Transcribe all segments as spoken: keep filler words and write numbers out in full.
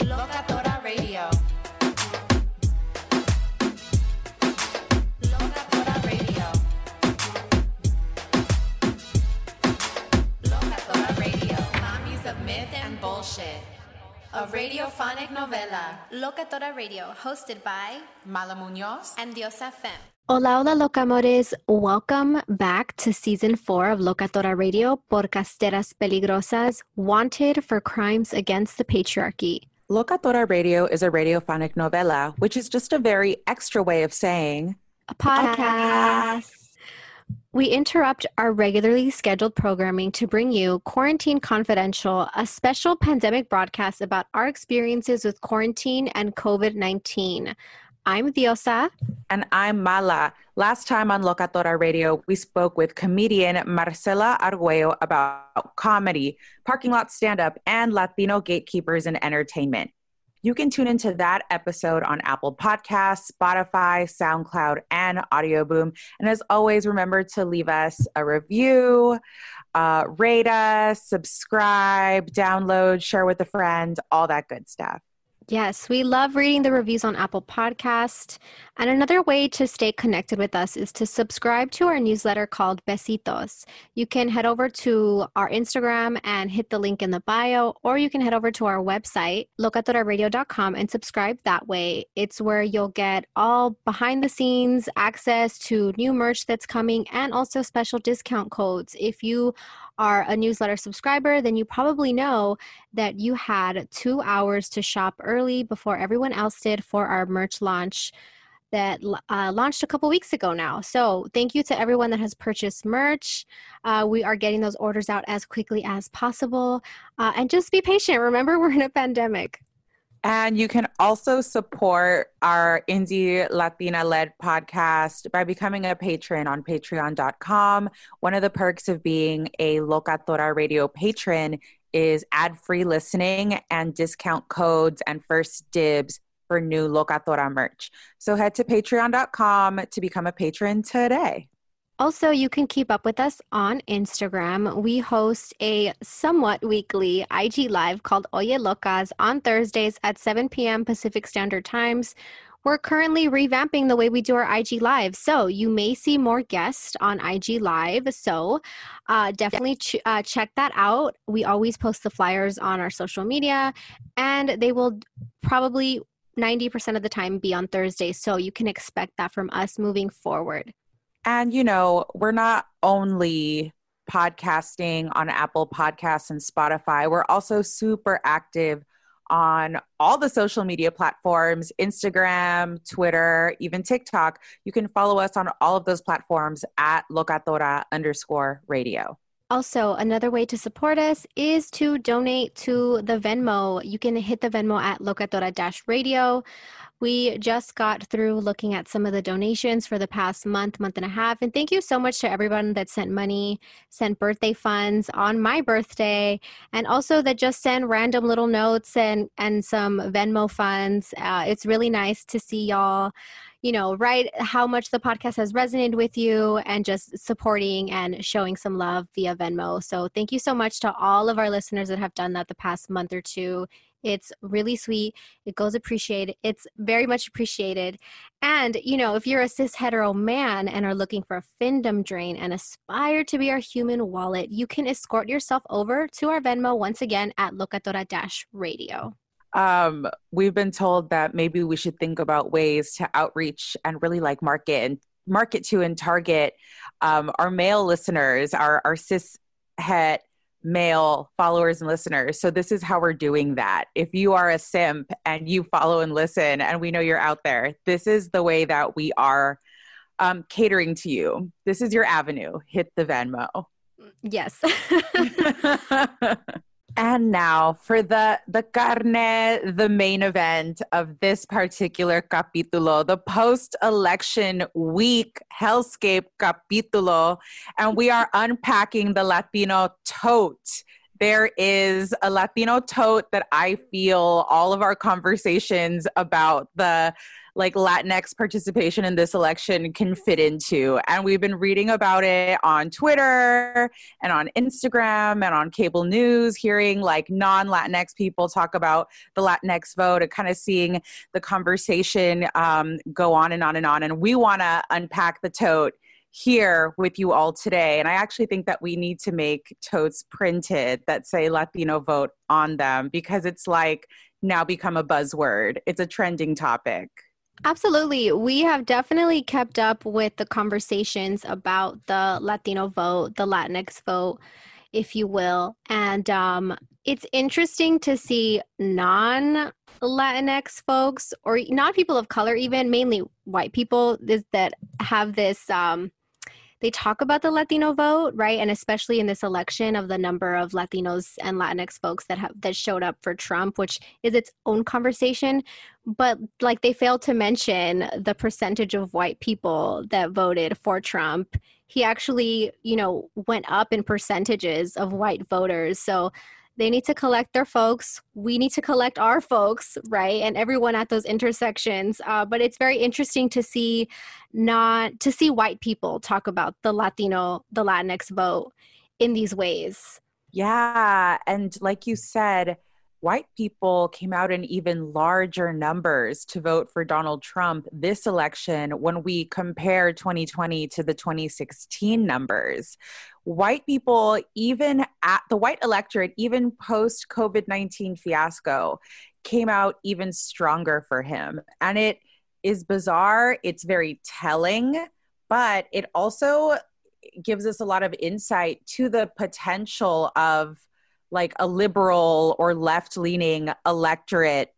Locatora Radio. Locatora Radio. Locatora Radio. Mommies of myth and bullshit. A radiophonic novela. Locatora Radio, hosted by Mala Muñoz and Diosa Femme. Hola, hola, Locamores. Welcome back to Season four of Locatora Radio por Casteras Peligrosas, wanted for crimes against the patriarchy. Locatora Radio is a radiophonic novela, which is just a very extra way of saying... a podcast. We interrupt our regularly scheduled programming to bring you Quarantine Confidential, a special pandemic broadcast about our experiences with quarantine and covid nineteen. I'm Diosa. And I'm Mala. Last time on Locatora Radio, we spoke with comedian Marcela Arguello about comedy, parking lot stand-up, and Latino gatekeepers in entertainment. You can tune into that episode on Apple Podcasts, Spotify, SoundCloud, and Audioboom. And as always, remember to leave us a review, uh, rate us, subscribe, download, share with a friend, all that good stuff. Yes, we love reading the reviews on Apple Podcast. And another way to stay connected with us is to subscribe to our newsletter called Besitos. You can head over to our Instagram and hit the link in the bio, or you can head over to our website, locatora radio dot com, and subscribe that way. It's where you'll get all behind the scenes access to new merch that's coming and also special discount codes. If you are a newsletter subscriber, then you probably know that you had two hours to shop early before everyone else did for our merch launch that uh, launched a couple weeks ago now. So thank you to everyone that has purchased merch. Uh, we are getting those orders out as quickly as possible. Uh, and just be patient. Remember, we're in a pandemic. And you can also support our indie Latina-led podcast by becoming a patron on patreon dot com. One of the perks of being a Locatora Radio patron is ad-free listening and discount codes and first dibs for new Locatora merch. So head to patreon dot com to become a patron today. Also, you can keep up with us on Instagram. We host a somewhat weekly I G Live called Oye Locas on Thursdays at seven p.m. Pacific Standard Times. We're currently revamping the way we do our I G Live, so you may see more guests on I G Live. So uh, definitely ch- uh, check that out. We always post the flyers on our social media, and they will probably ninety percent of the time be on Thursday, so you can expect that from us moving forward. And, you know, we're not only podcasting on Apple Podcasts and Spotify. We're also super active on all the social media platforms, Instagram, Twitter, even TikTok. You can follow us on all of those platforms at Locatora underscore radio. Also, another way to support us is to donate to the Venmo. You can hit the Venmo at Locatora-radio. We just got through looking at some of the donations for the past month, month and a half. And thank you so much to everyone that sent money, sent birthday funds on my birthday, and also that just sent random little notes and, and some Venmo funds. Uh, it's really nice to see y'all, you know, write how much the podcast has resonated with you and just supporting and showing some love via Venmo. So thank you so much to all of our listeners that have done that the past month or two. It's really sweet. It goes appreciated. It's very much appreciated. And, you know, if you're a cis hetero man and are looking for a findom drain and aspire to be our human wallet, you can escort yourself over to our Venmo once again at Locatora-radio. Um, we've been told that maybe we should think about ways to outreach and really like market and market to and target um, our male listeners, our, our cis het male followers and listeners. So this is how we're doing that. If you are a simp and you follow and listen, and we know you're out there, this is the way that we are um, catering to you. This is your avenue. Hit the Venmo. Yes. And now for the, the carne, the main event of this particular capítulo, the post-election week hellscape capítulo. And we are unpacking the Latino tote. There is a Latino tote that I feel all of our conversations about the like Latinx participation in this election can fit into. And we've been reading about it on Twitter and on Instagram and on cable news, hearing like non-Latinx people talk about the Latinx vote and kind of seeing the conversation um, go on and on and on. And we want to unpack the tote here with you all today. And I actually think that we need to make totes printed that say Latino vote on them, because it's like now become a buzzword. It's a trending topic. Absolutely. We have definitely kept up with the conversations about the Latino vote, the Latinx vote, if you will. And um, it's interesting to see non-Latinx folks or not people of color, even mainly white people is, that have this, um, they talk about the Latino vote, right? And especially in this election of the number of Latinos and Latinx folks that have that showed up for Trump, which is its own conversation. But like they failed to mention the percentage of white people that voted for Trump. He actually, you know, went up in percentages of white voters. So they need to collect their folks. We need to collect our folks, right? And everyone at those intersections. Uh, but it's very interesting to see not to see white people talk about the Latino, the Latinx vote in these ways. Yeah. And like you said, white people came out in even larger numbers to vote for Donald Trump this election when we compare twenty twenty to the twenty sixteen numbers. White people, even at the white electorate, even post-COVID nineteen fiasco, came out even stronger for him. And it is bizarre. It's very telling, but it also gives us a lot of insight to the potential of like a liberal or left-leaning electorate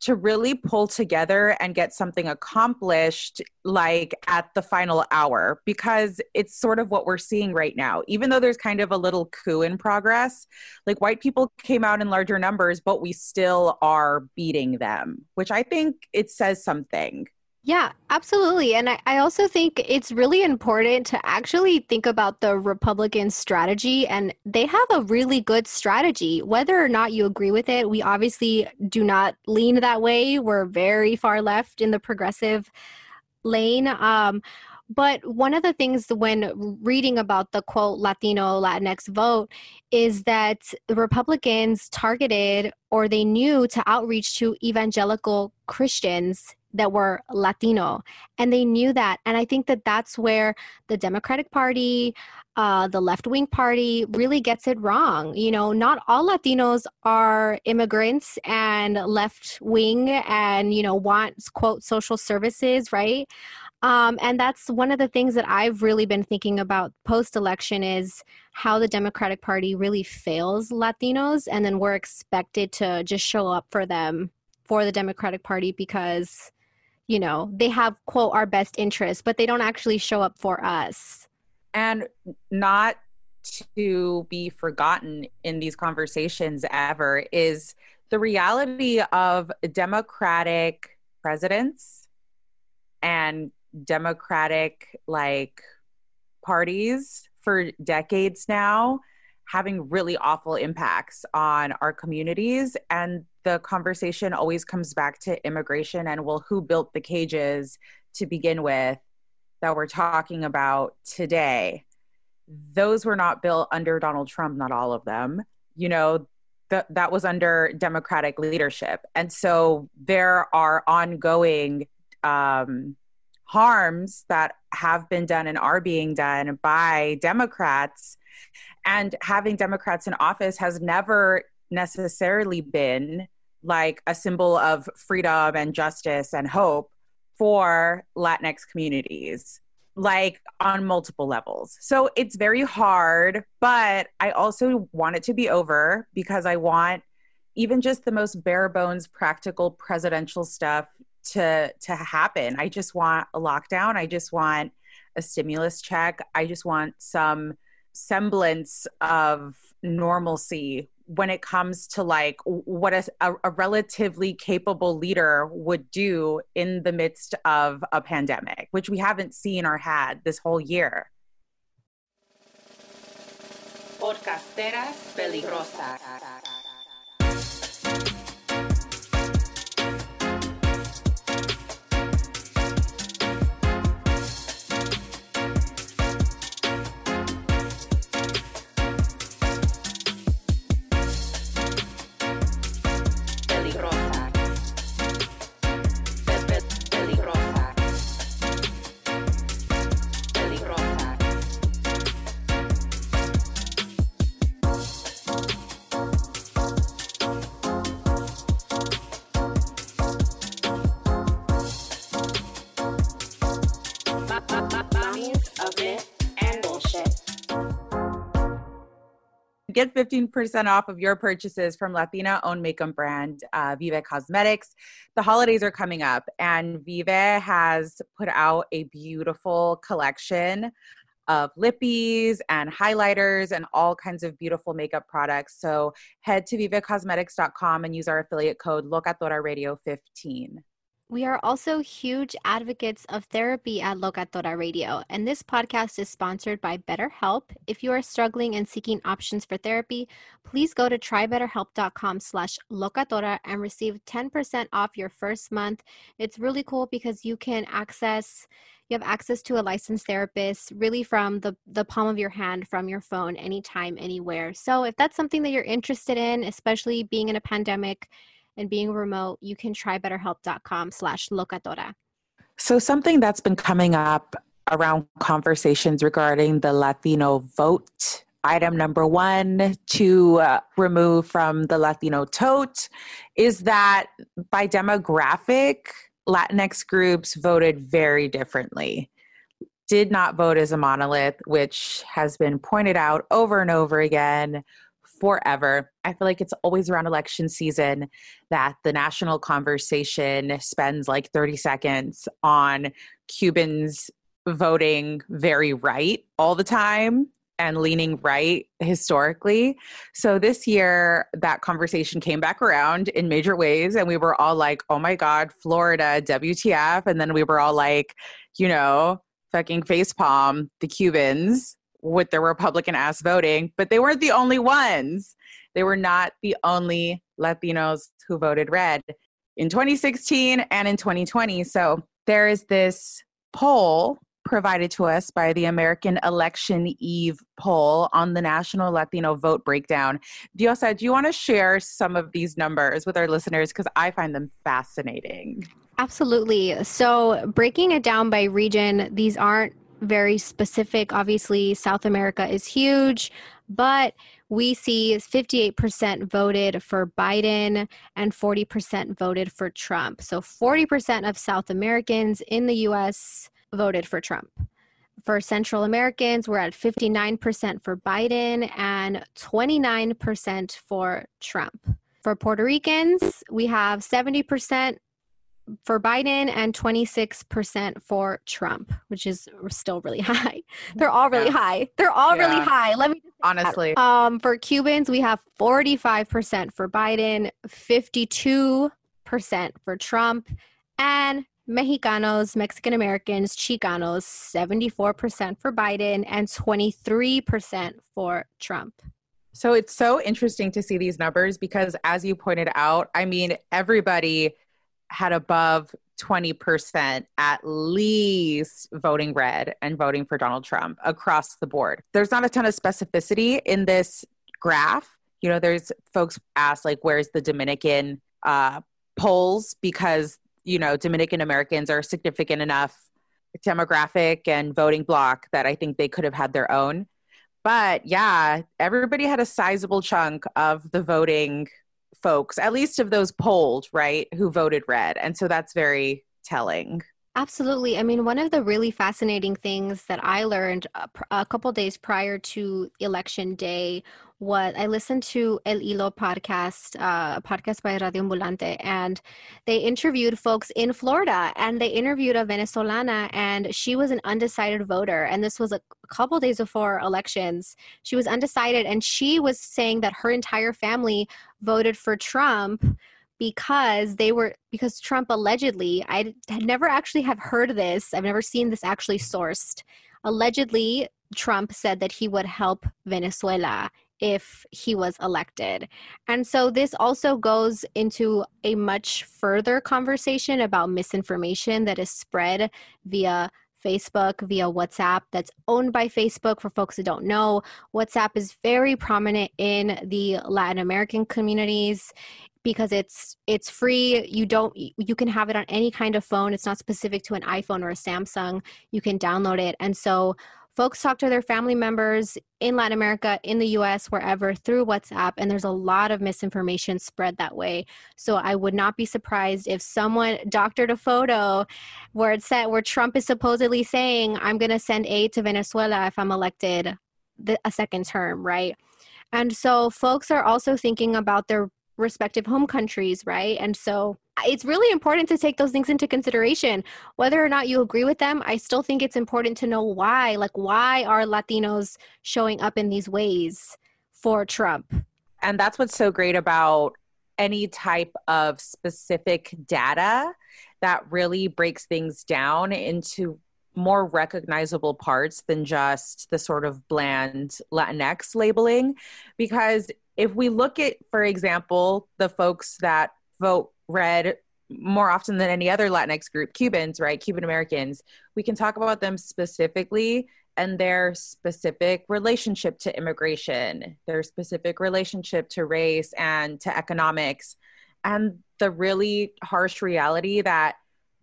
to really pull together and get something accomplished like at the final hour, because it's sort of what we're seeing right now. Even though there's kind of a little coup in progress, like white people came out in larger numbers, but we still are beating them, which I think it says something. Yeah, absolutely. And I, I also think it's really important to actually think about the Republican strategy. And they have a really good strategy, whether or not you agree with it. We obviously do not lean that way. We're very far left in the progressive lane. Um, but one of the things when reading about the, quote, Latino, Latinx vote is that Republicans targeted, or they knew to outreach to evangelical Christians that were Latino, and they knew that. And I think that that's where the Democratic Party, uh, the left-wing party really gets it wrong. You know, not all Latinos are immigrants and left-wing and, you know, want, quote, social services, right? Um, and that's one of the things that I've really been thinking about post-election is how the Democratic Party really fails Latinos, and then we're expected to just show up for them, for the Democratic Party, because you know, they have, quote, our best interests, but they don't actually show up for us. And not to be forgotten in these conversations ever is the reality of Democratic presidents and Democratic, like, parties for decades now having really awful impacts on our communities. And the conversation always comes back to immigration and, well, who built the cages to begin with that we're talking about today? Those were not built under Donald Trump, not all of them. You know, th- that was under Democratic leadership. And so there are ongoing um, harms that have been done and are being done by Democrats. And having Democrats in office has never necessarily been like a symbol of freedom and justice and hope for Latinx communities, like on multiple levels. So it's very hard, but I also want it to be over because I want even just the most bare bones practical presidential stuff to, to happen. I just want a lockdown. I just want a stimulus check. I just want some semblance of normalcy when it comes to like what a, a relatively capable leader would do in the midst of a pandemic, which we haven't seen or had this whole year. Podcasteras peligrosas. Get fifteen percent off of your purchases from Latina-owned makeup brand uh, Vive Cosmetics. The holidays are coming up, and Vive has put out a beautiful collection of lippies and highlighters and all kinds of beautiful makeup products. So head to vive cosmetics dot com and use our affiliate code Locatora Radio fifteen. We are also huge advocates of therapy at Locatora Radio, and this podcast is sponsored by BetterHelp. If you are struggling and seeking options for therapy, please go to try better help dot com slash locatora and receive ten percent off your first month. It's really cool because you can access, you have access to a licensed therapist really from the, the palm of your hand, from your phone, anytime, anywhere. So if that's something that you're interested in, especially being in a pandemic and being remote, you can try better help dot com slash locatora. So something that's been coming up around conversations regarding the Latino vote, item number one to uh, remove from the Latino tote, is that by demographic, Latinx groups voted very differently. Did not vote as a monolith, which has been pointed out over and over again forever. I feel like it's always around election season that the national conversation spends like thirty seconds on Cubans voting very right all the time and leaning right historically. So this year, that conversation came back around in major ways. And we were all like, oh my God, Florida, W T F. And then we were all like, you know, fucking facepalm the Cubans with their Republican ass voting. But they weren't the only ones. They were not the only Latinos who voted red in twenty sixteen and in twenty twenty. So there is this poll provided to us by the American Election Eve poll on the National Latino Vote Breakdown. Diosa, do you want to share some of these numbers with our listeners? Because I find them fascinating. Absolutely. So breaking it down by region, these aren't very specific. Obviously, South America is huge, but we see fifty-eight percent voted for Biden and forty percent voted for Trump. So forty percent of South Americans in the U S voted for Trump. For Central Americans, we're at fifty-nine percent for Biden and twenty-nine percent for Trump. For Puerto Ricans, we have seventy percent for Biden and twenty-six percent for Trump, which is still really high. They're all really yeah. high. They're all yeah. really high. Let me just honestly. Um, for Cubans, we have forty-five percent for Biden, fifty-two percent for Trump, and Mexicanos, Mexican Americans, Chicanos, seventy-four percent for Biden and twenty-three percent for Trump. So it's so interesting to see these numbers because, as you pointed out, I mean, everybody had above twenty percent at least voting red and voting for Donald Trump across the board. There's not a ton of specificity in this graph. You know, there's folks asked, like, where's the Dominican uh, polls? Because you know, Dominican Americans are a significant enough demographic and voting bloc that I think they could have had their own. But yeah, everybody had a sizable chunk of the voting folks, at least of those polled, right, who voted red. And so that's very telling. Absolutely. I mean, one of the really fascinating things that I learned a, pr- a couple days prior to Election Day was I listened to El Hilo podcast, uh, a podcast by Radio Ambulante, and they interviewed folks in Florida, and they interviewed a Venezolana, and she was an undecided voter. And this was a couple days before elections. She was undecided, and she was saying that her entire family voted for Trump because they were, because Trump allegedly, I had never actually have heard this. I've never seen this actually sourced. Allegedly, Trump said that he would help Venezuela if he was elected. And so this also goes into a much further conversation about misinformation that is spread via Facebook, via WhatsApp, that's owned by Facebook. For folks who don't know, WhatsApp is very prominent in the Latin American communities because it's it's free. You don't you can have it on any kind of phone. It's not specific to an iPhone or a Samsung. You can download it. And so folks talk to their family members in Latin America, in the U S, wherever, through WhatsApp, and there's a lot of misinformation spread that way. So I would not be surprised if someone doctored a photo where it said, where Trump is supposedly saying, I'm going to send aid to Venezuela if I'm elected the, a second term, right? And so folks are also thinking about their respective home countries, right? And so it's really important to take those things into consideration. Whether or not you agree with them, I still think it's important to know why. Like, why are Latinos showing up in these ways for Trump? And that's what's so great about any type of specific data that really breaks things down into more recognizable parts than just the sort of bland Latinx labeling. Because if we look at, for example, the folks that vote red more often than any other Latinx group, Cubans, right? Cuban Americans, we can talk about them specifically and their specific relationship to immigration, their specific relationship to race and to economics, and the really harsh reality that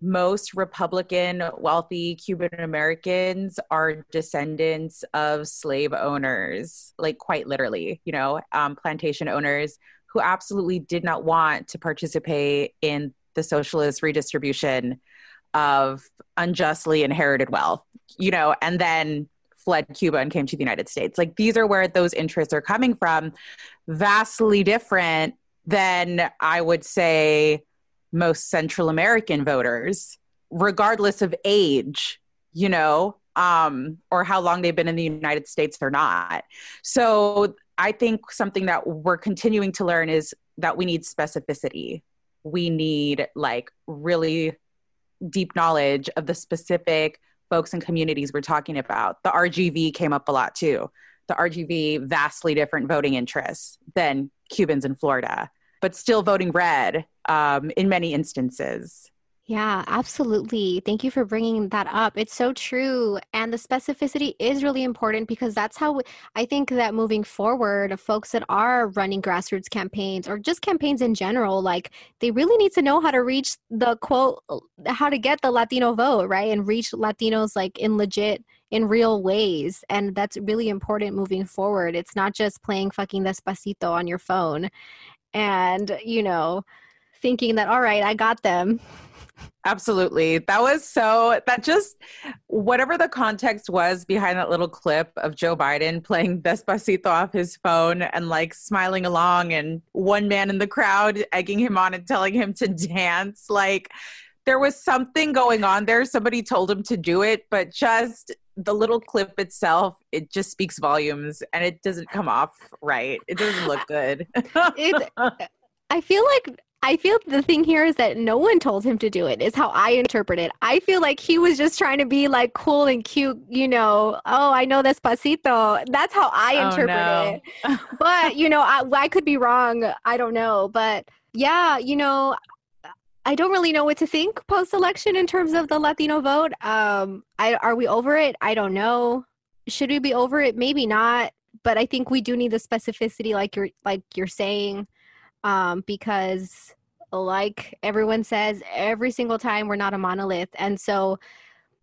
most Republican wealthy Cuban Americans are descendants of slave owners, like quite literally, you know, um, plantation owners who absolutely did not want to participate in the socialist redistribution of unjustly inherited wealth, you know, and then fled Cuba and came to the United States. Like, these are where those interests are coming from, vastly different than, I would say, most Central American voters, regardless of age, you know, um, or how long they've been in the United States or not. So I think something that we're continuing to learn is that we need specificity. We need like really deep knowledge of the specific folks and communities we're talking about. The R G V came up a lot too. The R G V, vastly different voting interests than Cubans in Florida, but still voting red um, in many instances. Yeah, absolutely. Thank you for bringing that up. It's so true. And the specificity is really important because that's how we, I think that moving forward, folks that are running grassroots campaigns or just campaigns in general, like they really need to know how to reach the quote, how to get the Latino vote, right? And reach Latinos like in legit, in real ways. And that's really important moving forward. It's not just playing fucking Despacito on your phone and, you know, thinking that, all right, I got them. Absolutely. That was so, that just, whatever the context was behind that little clip of Joe Biden playing Despacito off his phone and like smiling along and one man in the crowd egging him on and telling him to dance. Like there was something going on there. Somebody told him to do it, but just the little clip itself, it just speaks volumes and it doesn't come off right. It doesn't look good. it, I feel like I feel the thing here is that no one told him to do it, is how I interpret it. I feel like he was just trying to be like cool and cute, you know, oh, I know Despacito. That's how I interpret oh, no. it. But, you know, I, I could be wrong. I don't know. But yeah, you know, I don't really know what to think post-election in terms of the Latino vote. Um, I, are we over it? I don't know. Should we be over it? Maybe not. But I think we do need the specificity like you're like you're saying. Um, because like everyone says, every single time we're not a monolith. And so,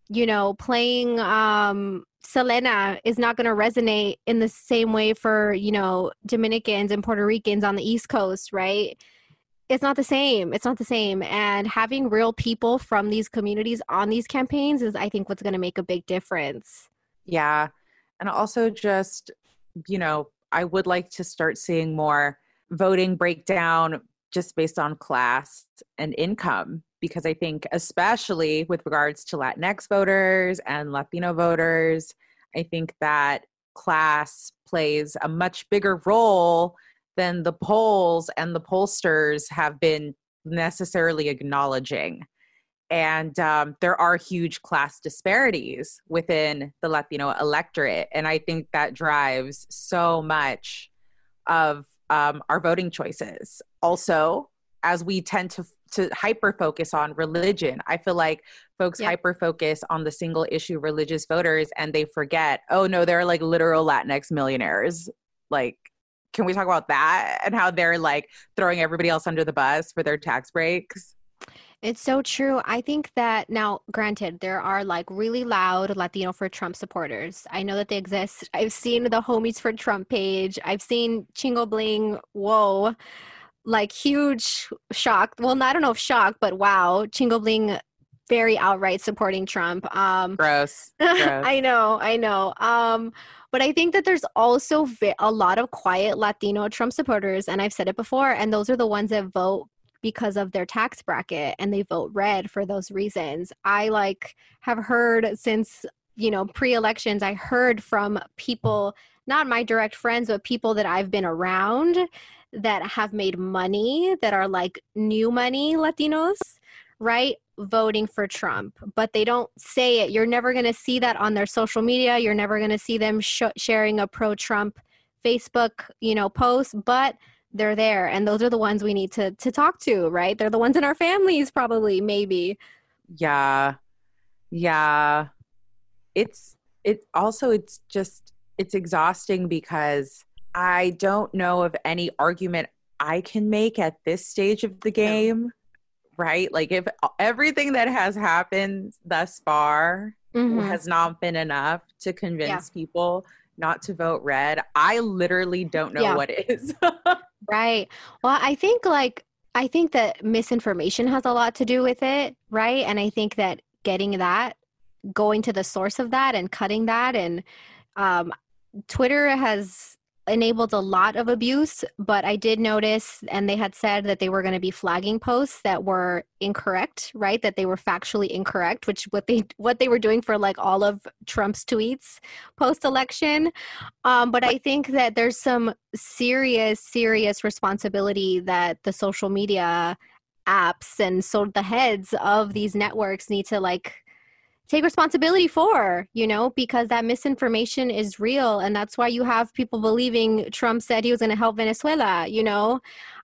you know, playing um, Selena is not going to resonate in the same way for, you know, Dominicans and Puerto Ricans on the East Coast, right? It's not the same. It's not the same. And having real people from these communities on these campaigns is, I think, what's going to make a big difference. Yeah. And also just, you know, I would like to start seeing more voting breakdown just based on class and income, because I think especially with regards to Latinx voters and Latino voters, I think that class plays a much bigger role than the polls and the pollsters have been necessarily acknowledging. And um, there are huge class disparities within the Latino electorate. And I think that drives so much of Um, our voting choices. Also, as we tend to to hyper-focus on religion, I feel like folks yeah. hyper-focus on the single issue religious voters and they forget, oh no, they're like literal Latinx millionaires. Like, can we talk about that and how they're like throwing everybody else under the bus for their tax breaks? It's so true. I think that now, granted, there are like really loud Latino for Trump supporters. I know that they exist. I've seen the Homies for Trump page. I've seen Chingo Bling. Whoa, like huge shock. Well, I don't know if shock, but wow, Chingo Bling, very outright supporting Trump. Um, Gross. Gross. I know. I know. Um, But I think that there's also vi- a lot of quiet Latino Trump supporters. And I've said it before. And those are the ones that vote because of their tax bracket and they vote red for those reasons. I like have heard since, you know, pre-elections, I heard from people, not my direct friends, but people that I've been around that have made money that are like new money Latinos, right? Voting for Trump, but they don't say it. You're never going to see that on their social media. You're never going to see them sh- sharing a pro-Trump Facebook, you know, post, but they're there. And those are the ones we need to to talk to, right? They're the ones in our families, probably, maybe. Yeah. Yeah. It's, it also, it's just, it's exhausting because I don't know of any argument I can make at this stage of the game, right? Like if everything that has happened thus far mm-hmm. has not been enough to convince yeah. people not to vote red, I literally don't know yeah. what it is. Right. Well, I think like, I think that misinformation has a lot to do with it. Right. And I think that getting that, going to the source of that and cutting that, and um, Twitter has enabled a lot of abuse, but I did notice, and they had said that they were going to be flagging posts that were incorrect, right? That they were factually incorrect, which what they what they were doing for like all of Trump's tweets post-election. Um, but I think that there's some serious, serious responsibility that the social media apps and so the heads of these networks need to like take responsibility for, you know, because that misinformation is real. And that's why you have people believing Trump said he was going to help Venezuela. You know,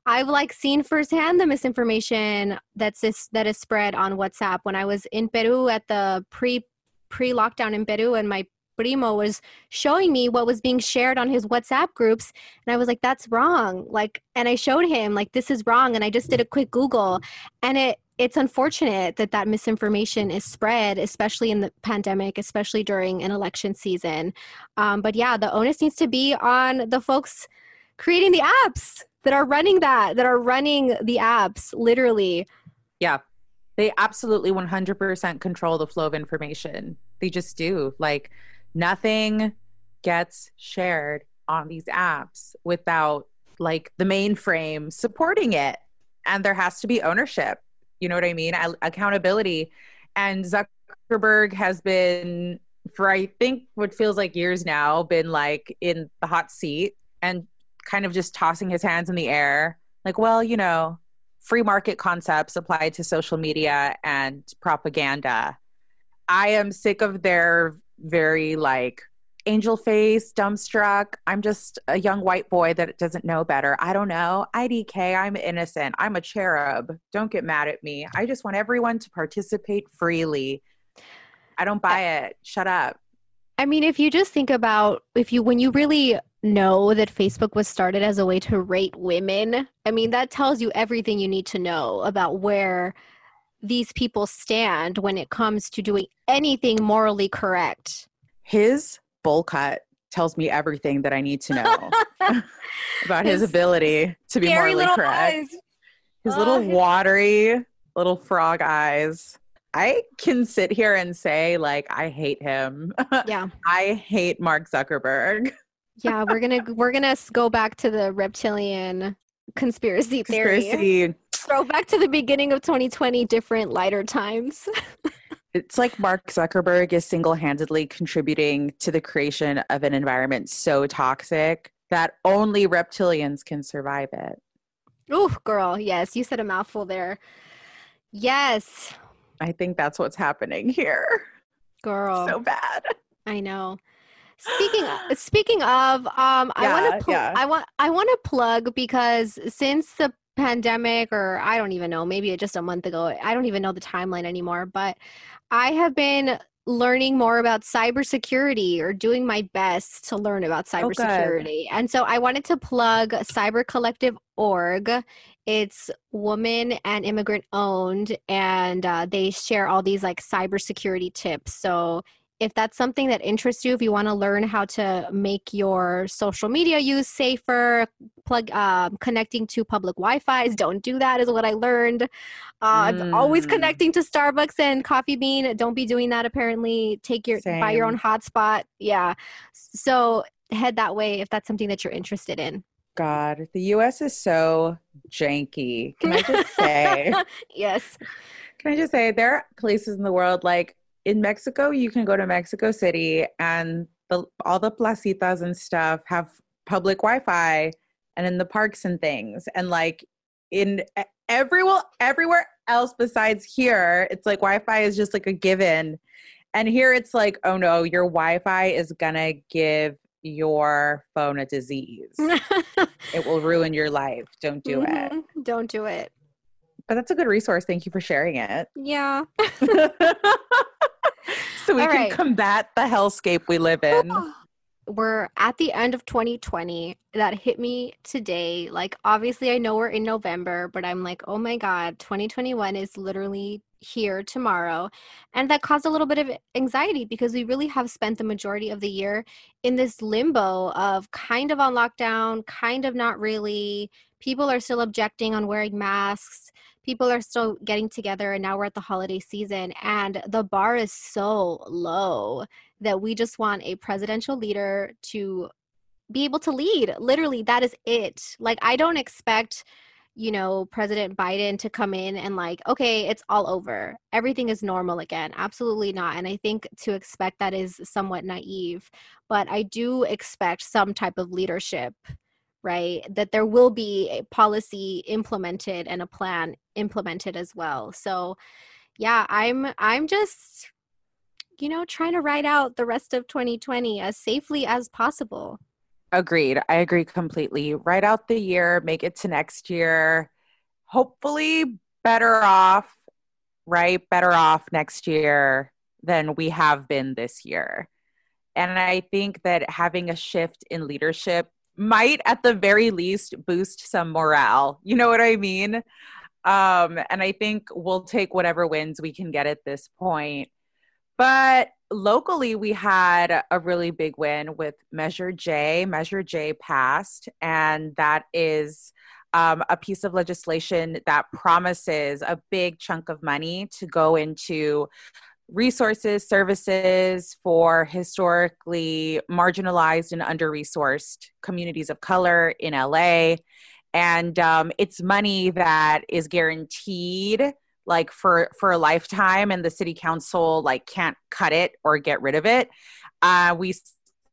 I've like seen firsthand the misinformation that's this, that is spread on WhatsApp. When I was in Peru at the pre pre lockdown in Peru, and my primo was showing me what was being shared on his WhatsApp groups. And I was like, that's wrong. Like, and I showed him like, this is wrong. And I just did a quick Google, and it, It's unfortunate that that misinformation is spread, especially in the pandemic, especially during an election season. Um, but yeah, the onus needs to be on the folks creating the apps that are running that, that are running the apps, literally. Yeah, they absolutely one hundred percent control the flow of information. They just do. Like, nothing gets shared on these apps without like the mainframe supporting it. And there has to be ownership. You know what I mean? Accountability. And Zuckerberg has been, for I think what feels like years now, been like in the hot seat and kind of just tossing his hands in the air. Like, well, you know, free market concepts applied to social media and propaganda. I am sick of their very like angel face, dumbstruck. I'm just a young white boy that doesn't know better. I don't know. I D K, I'm innocent. I'm a cherub. Don't get mad at me. I just want everyone to participate freely. I don't buy it. Shut up. I mean, if you just think about, if you, when you really know that Facebook was started as a way to rate women, I mean, that tells you everything you need to know about where these people stand when it comes to doing anything morally correct. His bowl cut tells me everything that I need to know about his, his ability to be morally correct. Eyes. His oh, little his... watery little frog eyes. I can sit here and say, like, I hate him. Yeah. I hate Mark Zuckerberg. Yeah, we're gonna we're gonna go back to the reptilian conspiracy theory. Conspiracy. Throw back to the beginning of twenty twenty, different lighter times. It's like Mark Zuckerberg is single-handedly contributing to the creation of an environment so toxic that only reptilians can survive it. Oh, girl. Yes. You said a mouthful there. Yes. I think that's what's happening here. Girl. So bad. I know. Speaking of, speaking of, um, yeah, I want to pl- yeah. I want I want to plug, because since the pandemic, or I don't even know, maybe just a month ago, I don't even know the timeline anymore, but I have been learning more about cybersecurity, or doing my best to learn about cybersecurity. Oh, and so I wanted to plug Cyber Collective Org. It's woman and immigrant owned, and uh, they share all these like cybersecurity tips. So if that's something that interests you, if you want to learn how to make your social media use safer, plug uh, connecting to public Wi-Fi's, don't do that is what I learned. Uh, mm. Always connecting to Starbucks and Coffee Bean. Don't be doing that, apparently. Take your Same. Buy your own hotspot. Yeah. So head that way if that's something that you're interested in. God, the U S is so janky. Can I just say? Yes. Can I just say, there are places in the world, like, in Mexico, you can go to Mexico City, and the, all the placitas and stuff have public Wi-Fi, and in the parks and things. And like in everywhere, everywhere else besides here, it's like Wi-Fi is just like a given. And here it's like, oh no, your Wi-Fi is gonna give your phone a disease. It will ruin your life. Don't do mm-hmm. it. Don't do it. But that's a good resource. Thank you for sharing it. Yeah. So we All can right. combat the hellscape we live in. We're at the end of twenty twenty. That hit me today. Like, obviously, I know we're in November, but I'm like, oh my God, twenty twenty-one is literally here tomorrow. And that caused a little bit of anxiety, because we really have spent the majority of the year in this limbo of kind of on lockdown, kind of not really. People are still objecting on wearing masks. People are still getting together, and now we're at the holiday season, and the bar is so low that we just want a presidential leader to be able to lead. Literally, that is it. Like, I don't expect, you know, President Biden to come in and like, okay, it's all over. Everything is normal again. Absolutely not. And I think to expect that is somewhat naive, but I do expect some type of leadership, right? That there will be a policy implemented and a plan implemented as well. So yeah, I'm, I'm just, you know, trying to ride out the rest of twenty twenty as safely as possible. Agreed. I agree completely. Ride out the year, make it to next year, hopefully better off, right? Better off next year than we have been this year. And I think that having a shift in leadership might at the very least boost some morale. You know what I mean? Um, and I think we'll take whatever wins we can get at this point. But locally, we had a really big win with Measure J. Measure J passed, and that is um, a piece of legislation that promises a big chunk of money to go into resources, services for historically marginalized and under-resourced communities of color in L A. And um, it's money that is guaranteed like for, for a lifetime, and the city council like can't cut it or get rid of it. Uh, we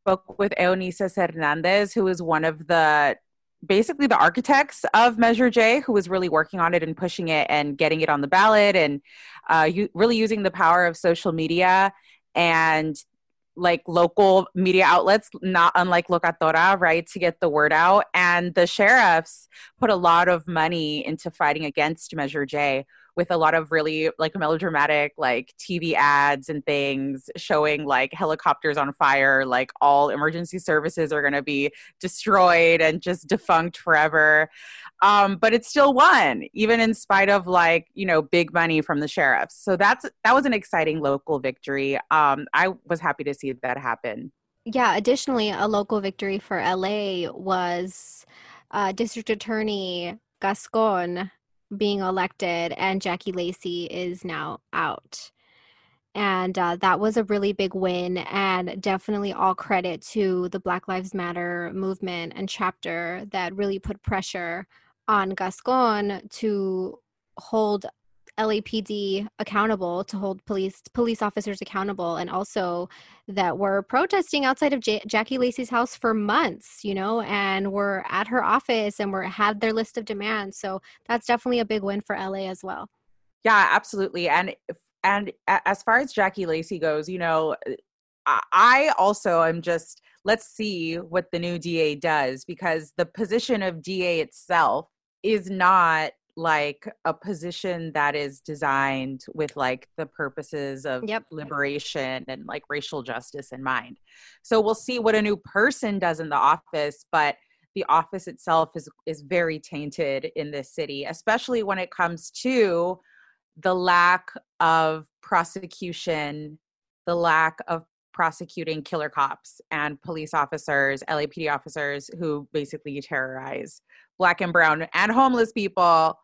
spoke with Eonisa Hernandez, who is one of the, basically the architects of Measure J, who was really working on it and pushing it and getting it on the ballot and uh, you, really using the power of social media and like local media outlets, not unlike Locatora, right, to get the word out. And the sheriffs put a lot of money into fighting against Measure J, with a lot of really like melodramatic like T V ads and things showing like helicopters on fire, like all emergency services are going to be destroyed and just defunct forever. Um, but it still won, even in spite of like, you know, big money from the sheriffs. So that's that was an exciting local victory. Um, I was happy to see that happen. Yeah. Additionally, a local victory for L A was uh, District Attorney Gascon being elected, and Jackie Lacey is now out. And uh, that was a really big win, and definitely all credit to the Black Lives Matter movement and chapter that really put pressure on Gascon to hold L A P D accountable, to hold police police officers accountable, and also that were protesting outside of J- Jackie Lacey's house for months, you know, and were at her office and were had their list of demands. So that's definitely a big win for L A as well. Yeah, absolutely. And and as far as Jackie Lacey goes, you know, I also am just, let's see what the new D A does, because the position of D A itself is not like a position that is designed with like the purposes of yep. liberation and like racial justice in mind. So we'll see what a new person does in the office, but the office itself is, is very tainted in this city, especially when it comes to the lack of prosecution, the lack of prosecuting killer cops and police officers, L A P D officers who basically terrorize Black and brown and homeless people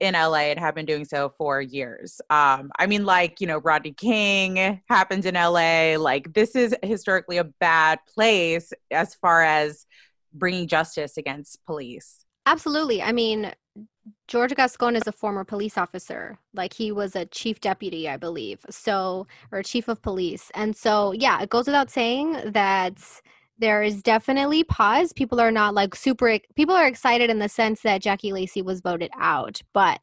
in L A and have been doing so for years. Um, I mean, like, you know, Rodney King happened in L A. Like, this is historically a bad place as far as bringing justice against police. Absolutely. I mean, George Gascon is a former police officer. Like, he was a chief deputy, I believe, so or chief of police. And so, yeah, it goes without saying that there is definitely pause. People are not like super, people are excited in the sense that Jackie Lacey was voted out, but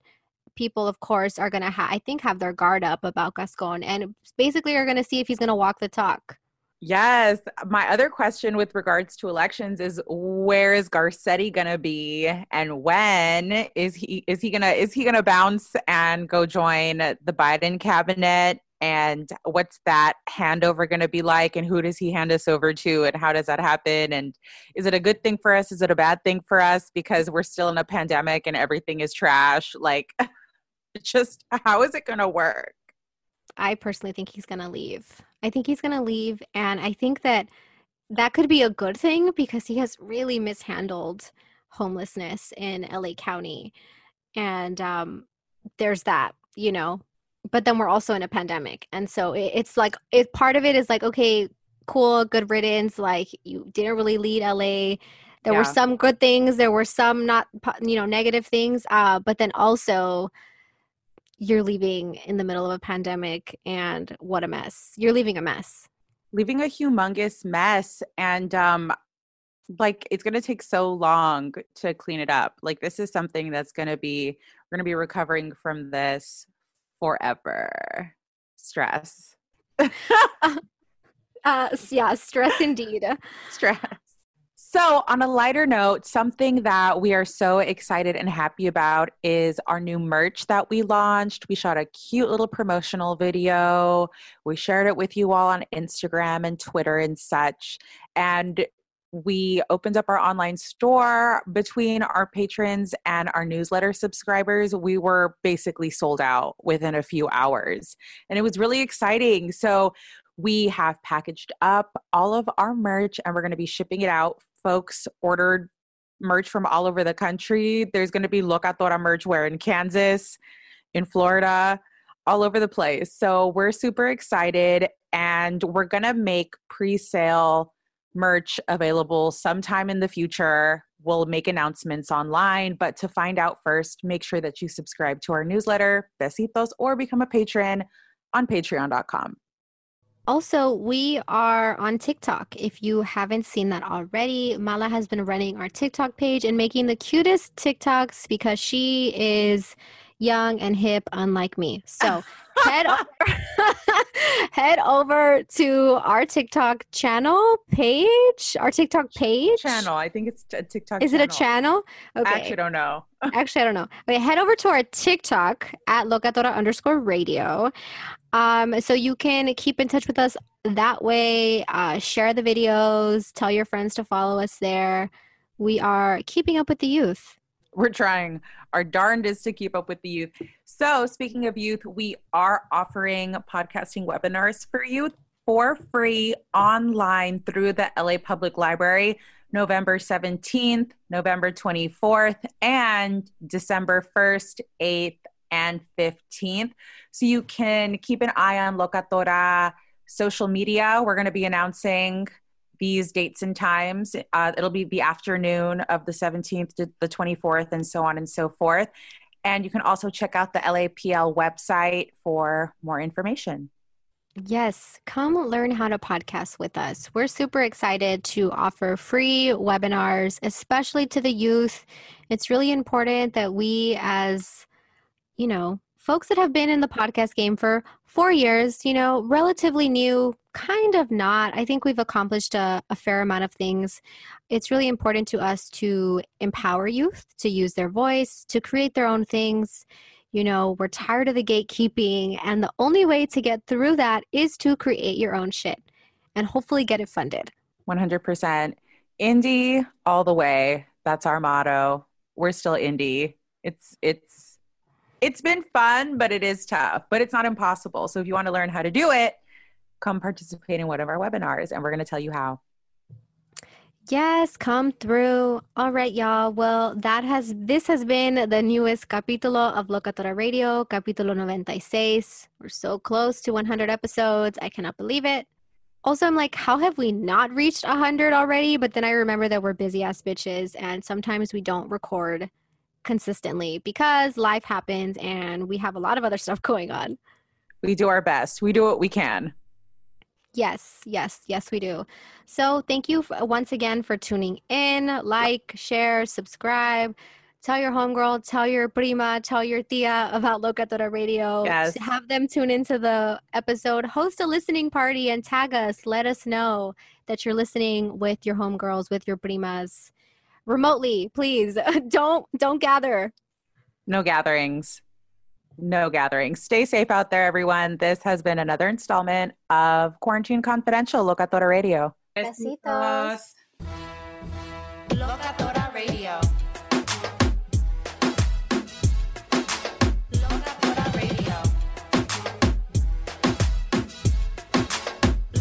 people, of course, are going to, ha- I think, have their guard up about Gascon and basically are going to see if he's going to walk the talk. Yes. My other question with regards to elections is, where is Garcetti going to be, and when is he is he going to is he going to bounce and go join the Biden cabinet, and what's that handover going to be like, and who does he hand us over to, and how does that happen, and is it a good thing for us, is it a bad thing for us, because we're still in a pandemic and everything is trash? Like, just how is it going to work? I personally think he's going to leave. I think he's going to leave. And I think that that could be a good thing, because he has really mishandled homelessness in L A County. And um, there's that, you know, but then we're also in a pandemic. And so it, it's like, it, part of it is like, okay, cool, good riddance. Like, you didn't really lead L A. There yeah. were some good things. There were some not, you know, negative things. Uh, but then also you're leaving in the middle of a pandemic, and what a mess. You're leaving a mess. Leaving a humongous mess. And um, like, it's going to take so long to clean it up. Like, this is something that's going to be, we're going to be recovering from this forever. Stress. uh, uh, yeah, stress indeed. Stress. So on a lighter note, something that we are so excited and happy about is our new merch that we launched. We shot a cute little promotional video. We shared it with you all on Instagram and Twitter and such. And we opened up our online store between our patrons and our newsletter subscribers. We were basically sold out within a few hours. And it was really exciting. So we have packaged up all of our merch, and we're going to be shipping it out. Folks ordered merch from all over the country. There's going to be Locatora merch wear in Kansas, in Florida, all over the place. So we're super excited, and we're going to make pre-sale merch available sometime in the future. We'll make announcements online, but to find out first, make sure that you subscribe to our newsletter, Besitos, or become a patron on patreon dot com. Also, we are on TikTok. If you haven't seen that already, Mala has been running our TikTok page and making the cutest TikToks because she is young and hip, unlike me. So head, over, head over to our TikTok channel page, our TikTok page. Channel. I think it's a TikTok Is channel. It a channel? Okay. Actually, I don't know. Actually, I don't know. Okay, head over to our TikTok at Locatora underscore radio. Um, so you can keep in touch with us that way, uh, share the videos, tell your friends to follow us there. We are keeping up with the youth. We're trying our darndest to keep up with the youth. So speaking of youth, we are offering podcasting webinars for youth for free online through the L A Public Library, November seventeenth, November twenty-fourth, and December first, eighth, and fifteenth. So you can keep an eye on Locatora social media. We're going to be announcing these dates and times. Uh, it'll be the afternoon of the seventeenth to the twenty-fourth, and so on and so forth. And you can also check out the L A P L website for more information. Yes, come learn how to podcast with us. We're super excited to offer free webinars, especially to the youth. It's really important that we, as you know, folks that have been in the podcast game for four years, you know, relatively new, kind of not. I think we've accomplished a, a fair amount of things. It's really important to us to empower youth, to use their voice, to create their own things. You know, we're tired of the gatekeeping, and the only way to get through that is to create your own shit and hopefully get it funded. one hundred percent. Indie all the way. That's our motto. We're still indie. It's, it's, It's been fun, but it is tough, but it's not impossible. So if you want to learn how to do it, come participate in one of our webinars, and we're going to tell you how. Yes, come through. All right, y'all. Well, that has this has been the newest capítulo of Locatora Radio, capítulo ninety-six. We're so close to one hundred episodes. I cannot believe it. Also, I'm like, how have we not reached one hundred already? But then I remember that we're busy ass bitches, and sometimes we don't record consistently because life happens and we have a lot of other stuff going on. We do our best. We do what we can. Yes, yes, yes, we do. So thank you f- once again for tuning in. Like, share, subscribe. Tell your homegirl, tell your prima, tell your tia about Locatora Radio. Yes. Have them tune into the episode. Host a listening party and tag us. Let us know that you're listening with your homegirls, with your primas. Remotely, please. Don't don't gather. No gatherings. No gatherings. Stay safe out there, everyone. This has been another installment of Quarantine Confidential, Locatora Radio. Besitos. Locatora Radio. Locatora Radio.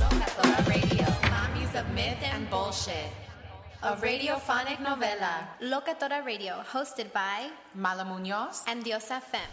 Locatora Radio. Mommies of myth and bullshit. A radiophonic novella, Locatora Radio, hosted by Mala Muñoz and Diosa Femme.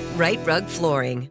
Rite Rug Flooring.